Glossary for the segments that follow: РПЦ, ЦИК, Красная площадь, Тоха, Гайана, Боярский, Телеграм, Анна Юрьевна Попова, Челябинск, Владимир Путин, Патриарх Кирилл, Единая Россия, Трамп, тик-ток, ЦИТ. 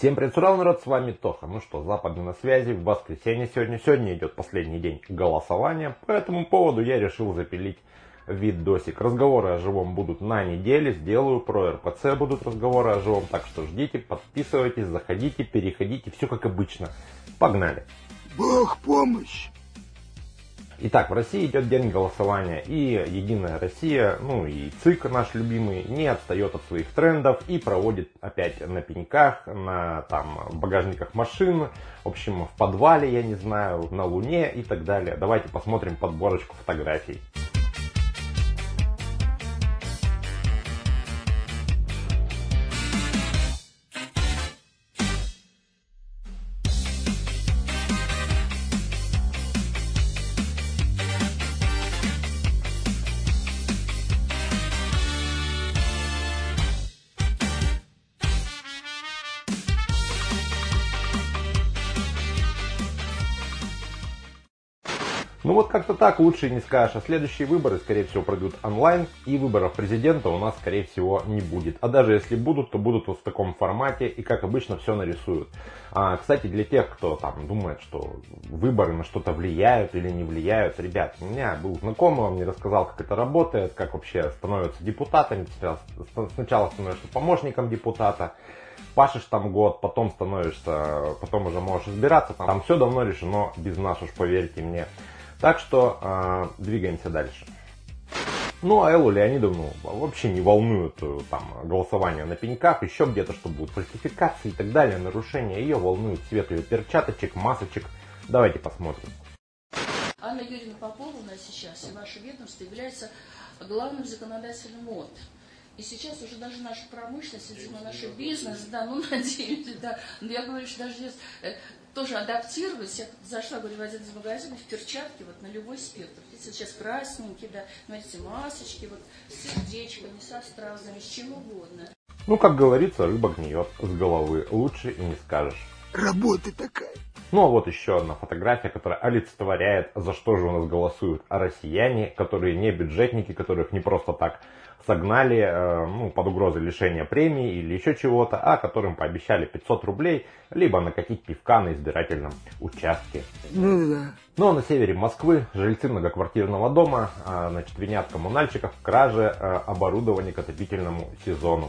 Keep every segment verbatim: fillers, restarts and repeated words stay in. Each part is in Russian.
Всем привет, сурал народ, с вами Тоха. Ну что, западный на связи, в воскресенье сегодня. Сегодня идет последний день голосования. По этому поводу я решил запилить видосик. Разговоры о живом будут на неделе, сделаю, про эр пэ цэ будут разговоры о живом. Так что ждите, подписывайтесь, заходите, переходите, все как обычно. Погнали. Бог помощь! Итак, в России идет день голосования, и Единая Россия, ну и ЦИК наш любимый, не отстает от своих трендов и проводит опять на пеньках, на там багажниках машин, в общем, в подвале, я не знаю, на Луне и так далее. Давайте посмотрим подборочку фотографий. Ну вот как-то так, лучше и не скажешь. А следующие выборы, скорее всего, пройдут онлайн, и выборов президента у нас, скорее всего, не будет. А даже если будут, то будут вот в таком формате, и как обычно все нарисуют. А, кстати, для тех, кто там думает, что выборы на что-то влияют или не влияют, ребят, у меня был знакомый, он мне рассказал, как это работает, как вообще становятся депутатами. Сначала становишься помощником депутата, пашешь там год, потом становишься, потом уже можешь избираться. Там, там все давно решено без нас, уж поверьте мне. Так что э, двигаемся дальше. Ну а Эллу Леонидовну вообще не волнует там голосование на пеньках, еще где-то, что будут фальсификации и так далее, нарушения. Ее волнует цвет ее перчаточек, масочек. Давайте посмотрим. Анна Юрьевна Попова у нас сейчас и ваше ведомство является главным законодателем МОД. И сейчас уже даже наша промышленность, видимо, наш бизнес, да, ну надеюсь, да, но я говорю, что даже если э, тоже адаптировать, я зашла, говорю, в один из магазинов в перчатке, вот на любой спектр, видите, сейчас красненькие, да, смотрите, масочки, вот, с сердечками, со стразами, с чем угодно. Ну, как говорится, рыба гниет с головы, лучше и не скажешь. Работа такая. Ну а вот еще одна фотография, которая олицетворяет, за что же у нас голосуют россияне, которые не бюджетники, которых не просто так согнали э, ну, под угрозой лишения премии или еще чего-то, а которым пообещали пятьсот рублей, либо накатить пивка на избирательном участке. Ну да. Ну а на севере Москвы жильцы многоквартирного дома э, значит, винят коммунальщиков в краже э, оборудования к отопительному сезону.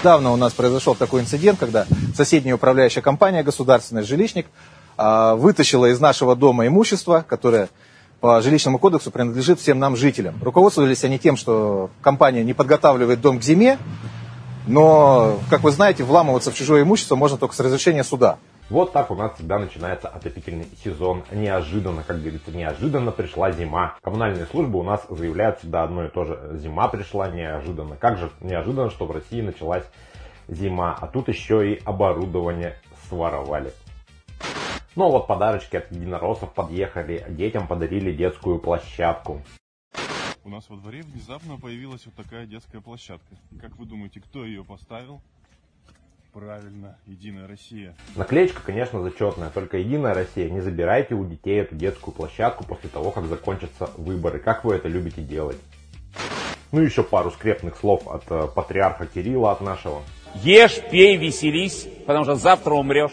Недавно у нас произошел такой инцидент, когда соседняя управляющая компания, государственный жилищник, вытащила из нашего дома имущество, которое по жилищному кодексу принадлежит всем нам, жителям. Руководствовались они тем, что компания не подготавливает дом к зиме, но, как вы знаете, вламываться в чужое имущество можно только с разрешения суда. Вот так у нас всегда начинается отопительный сезон. Неожиданно, как говорится, неожиданно пришла зима. Коммунальные службы у нас заявляют всегда одно и то же. Зима пришла неожиданно. Как же неожиданно, что в России началась зима. А тут еще и оборудование своровали. Ну а вот подарочки от единороссов подъехали. Детям подарили детскую площадку. У нас во дворе внезапно появилась вот такая детская площадка. Как вы думаете, кто ее поставил? Правильно, Единая Россия. Наклеечка, конечно, зачетная, только Единая Россия, не забирайте у детей эту детскую площадку после того, как закончатся выборы. Как вы это любите делать? Ну еще пару скрепных слов от э, патриарха Кирилла, от нашего. Ешь, пей, веселись, потому что завтра умрешь.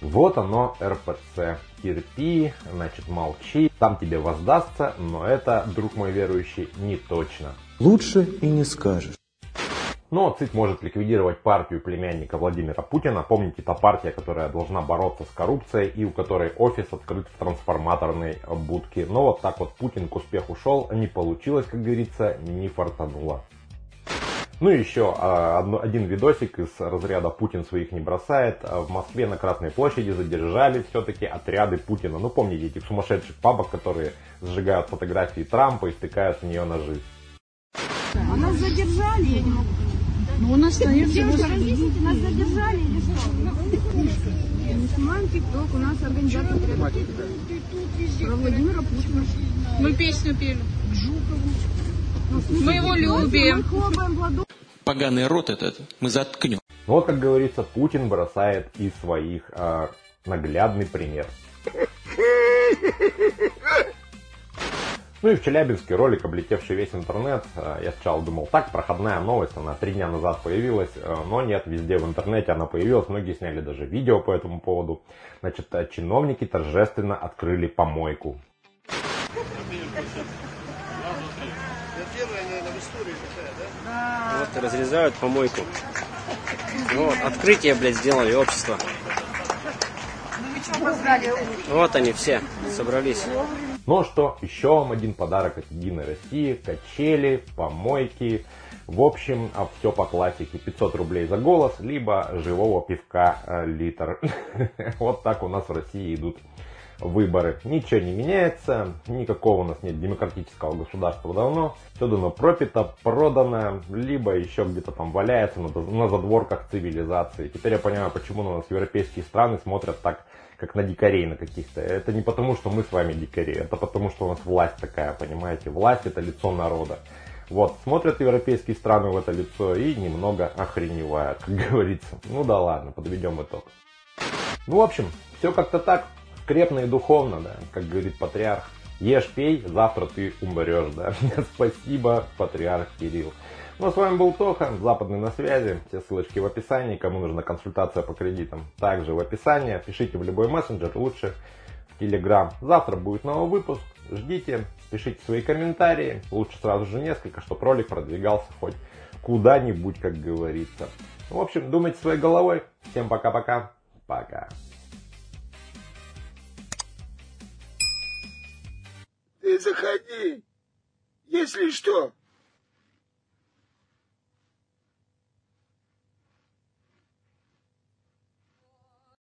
Вот оно, эр пэ цэ. Терпи, значит молчи, там тебе воздастся, но это, друг мой верующий, не точно. Лучше и не скажешь. Но ЦИТ может ликвидировать партию племянника Владимира Путина. Помните, та партия, которая должна бороться с коррупцией и у которой офис открыт в трансформаторной будке. Но вот так вот Путин к успеху шел, не получилось, как говорится, не фартануло. Ну и еще один видосик из разряда «Путин своих не бросает». В Москве на Красной площади задержали все-таки отряды Путина. Ну помните этих сумасшедших бабок, которые сжигают фотографии Трампа и втыкают в нее ножи. А нас задержали, я не могу. Ну, у нас остается... Девушка, разъясните, нас задержали или что? Мы снимаем тик-ток, у нас организатор... Про Владимира Путина. Мы песню пели. Мы его любим. Поганый рот этот мы заткнем. Ну, вот, как говорится, Путин бросает из своих э, наглядный пример. Ну и в Челябинске ролик, облетевший весь интернет. Я сначала думал, так, проходная новость, она три дня назад появилась, но нет, везде в интернете она появилась, многие сняли даже видео по этому поводу. Значит, чиновники торжественно открыли помойку. Вот разрезают помойку. Вот, открытие, блядь, сделали общество. Вот они все собрались. Ну что, еще вам один подарок от Единой России. Качели, помойки. В общем, все по классике. пятьсот рублей за голос, либо живого пивка литр. Вот так у нас в России идут выборы. Ничего не меняется. Никакого у нас нет демократического государства давно. Все давно пропито, продано, либо еще где-то там валяется на задворках цивилизации. Теперь я понимаю, почему на нас европейские страны смотрят так, как на дикарей на каких-то. Это не потому, что мы с вами дикари, это потому, что у нас власть такая, понимаете? Власть — это лицо народа. Вот, смотрят европейские страны в это лицо и немного охреневают, как говорится. Ну да ладно, подведем итог. Ну, в общем, все как-то так, крепно и духовно, да, как говорит патриарх. Ешь, пей, завтра ты умрешь, да. Спасибо, патриарх Кирилл. Ну, а с вами был Тоха, Западный на связи, все ссылочки в описании, кому нужна консультация по кредитам, также в описании, пишите в любой мессенджер, лучше в Телеграм. Завтра будет новый выпуск, ждите, пишите свои комментарии, лучше сразу же несколько, чтобы ролик продвигался хоть куда-нибудь, как говорится. В общем, думайте своей головой, всем пока-пока, пока. Ты заходи, если что.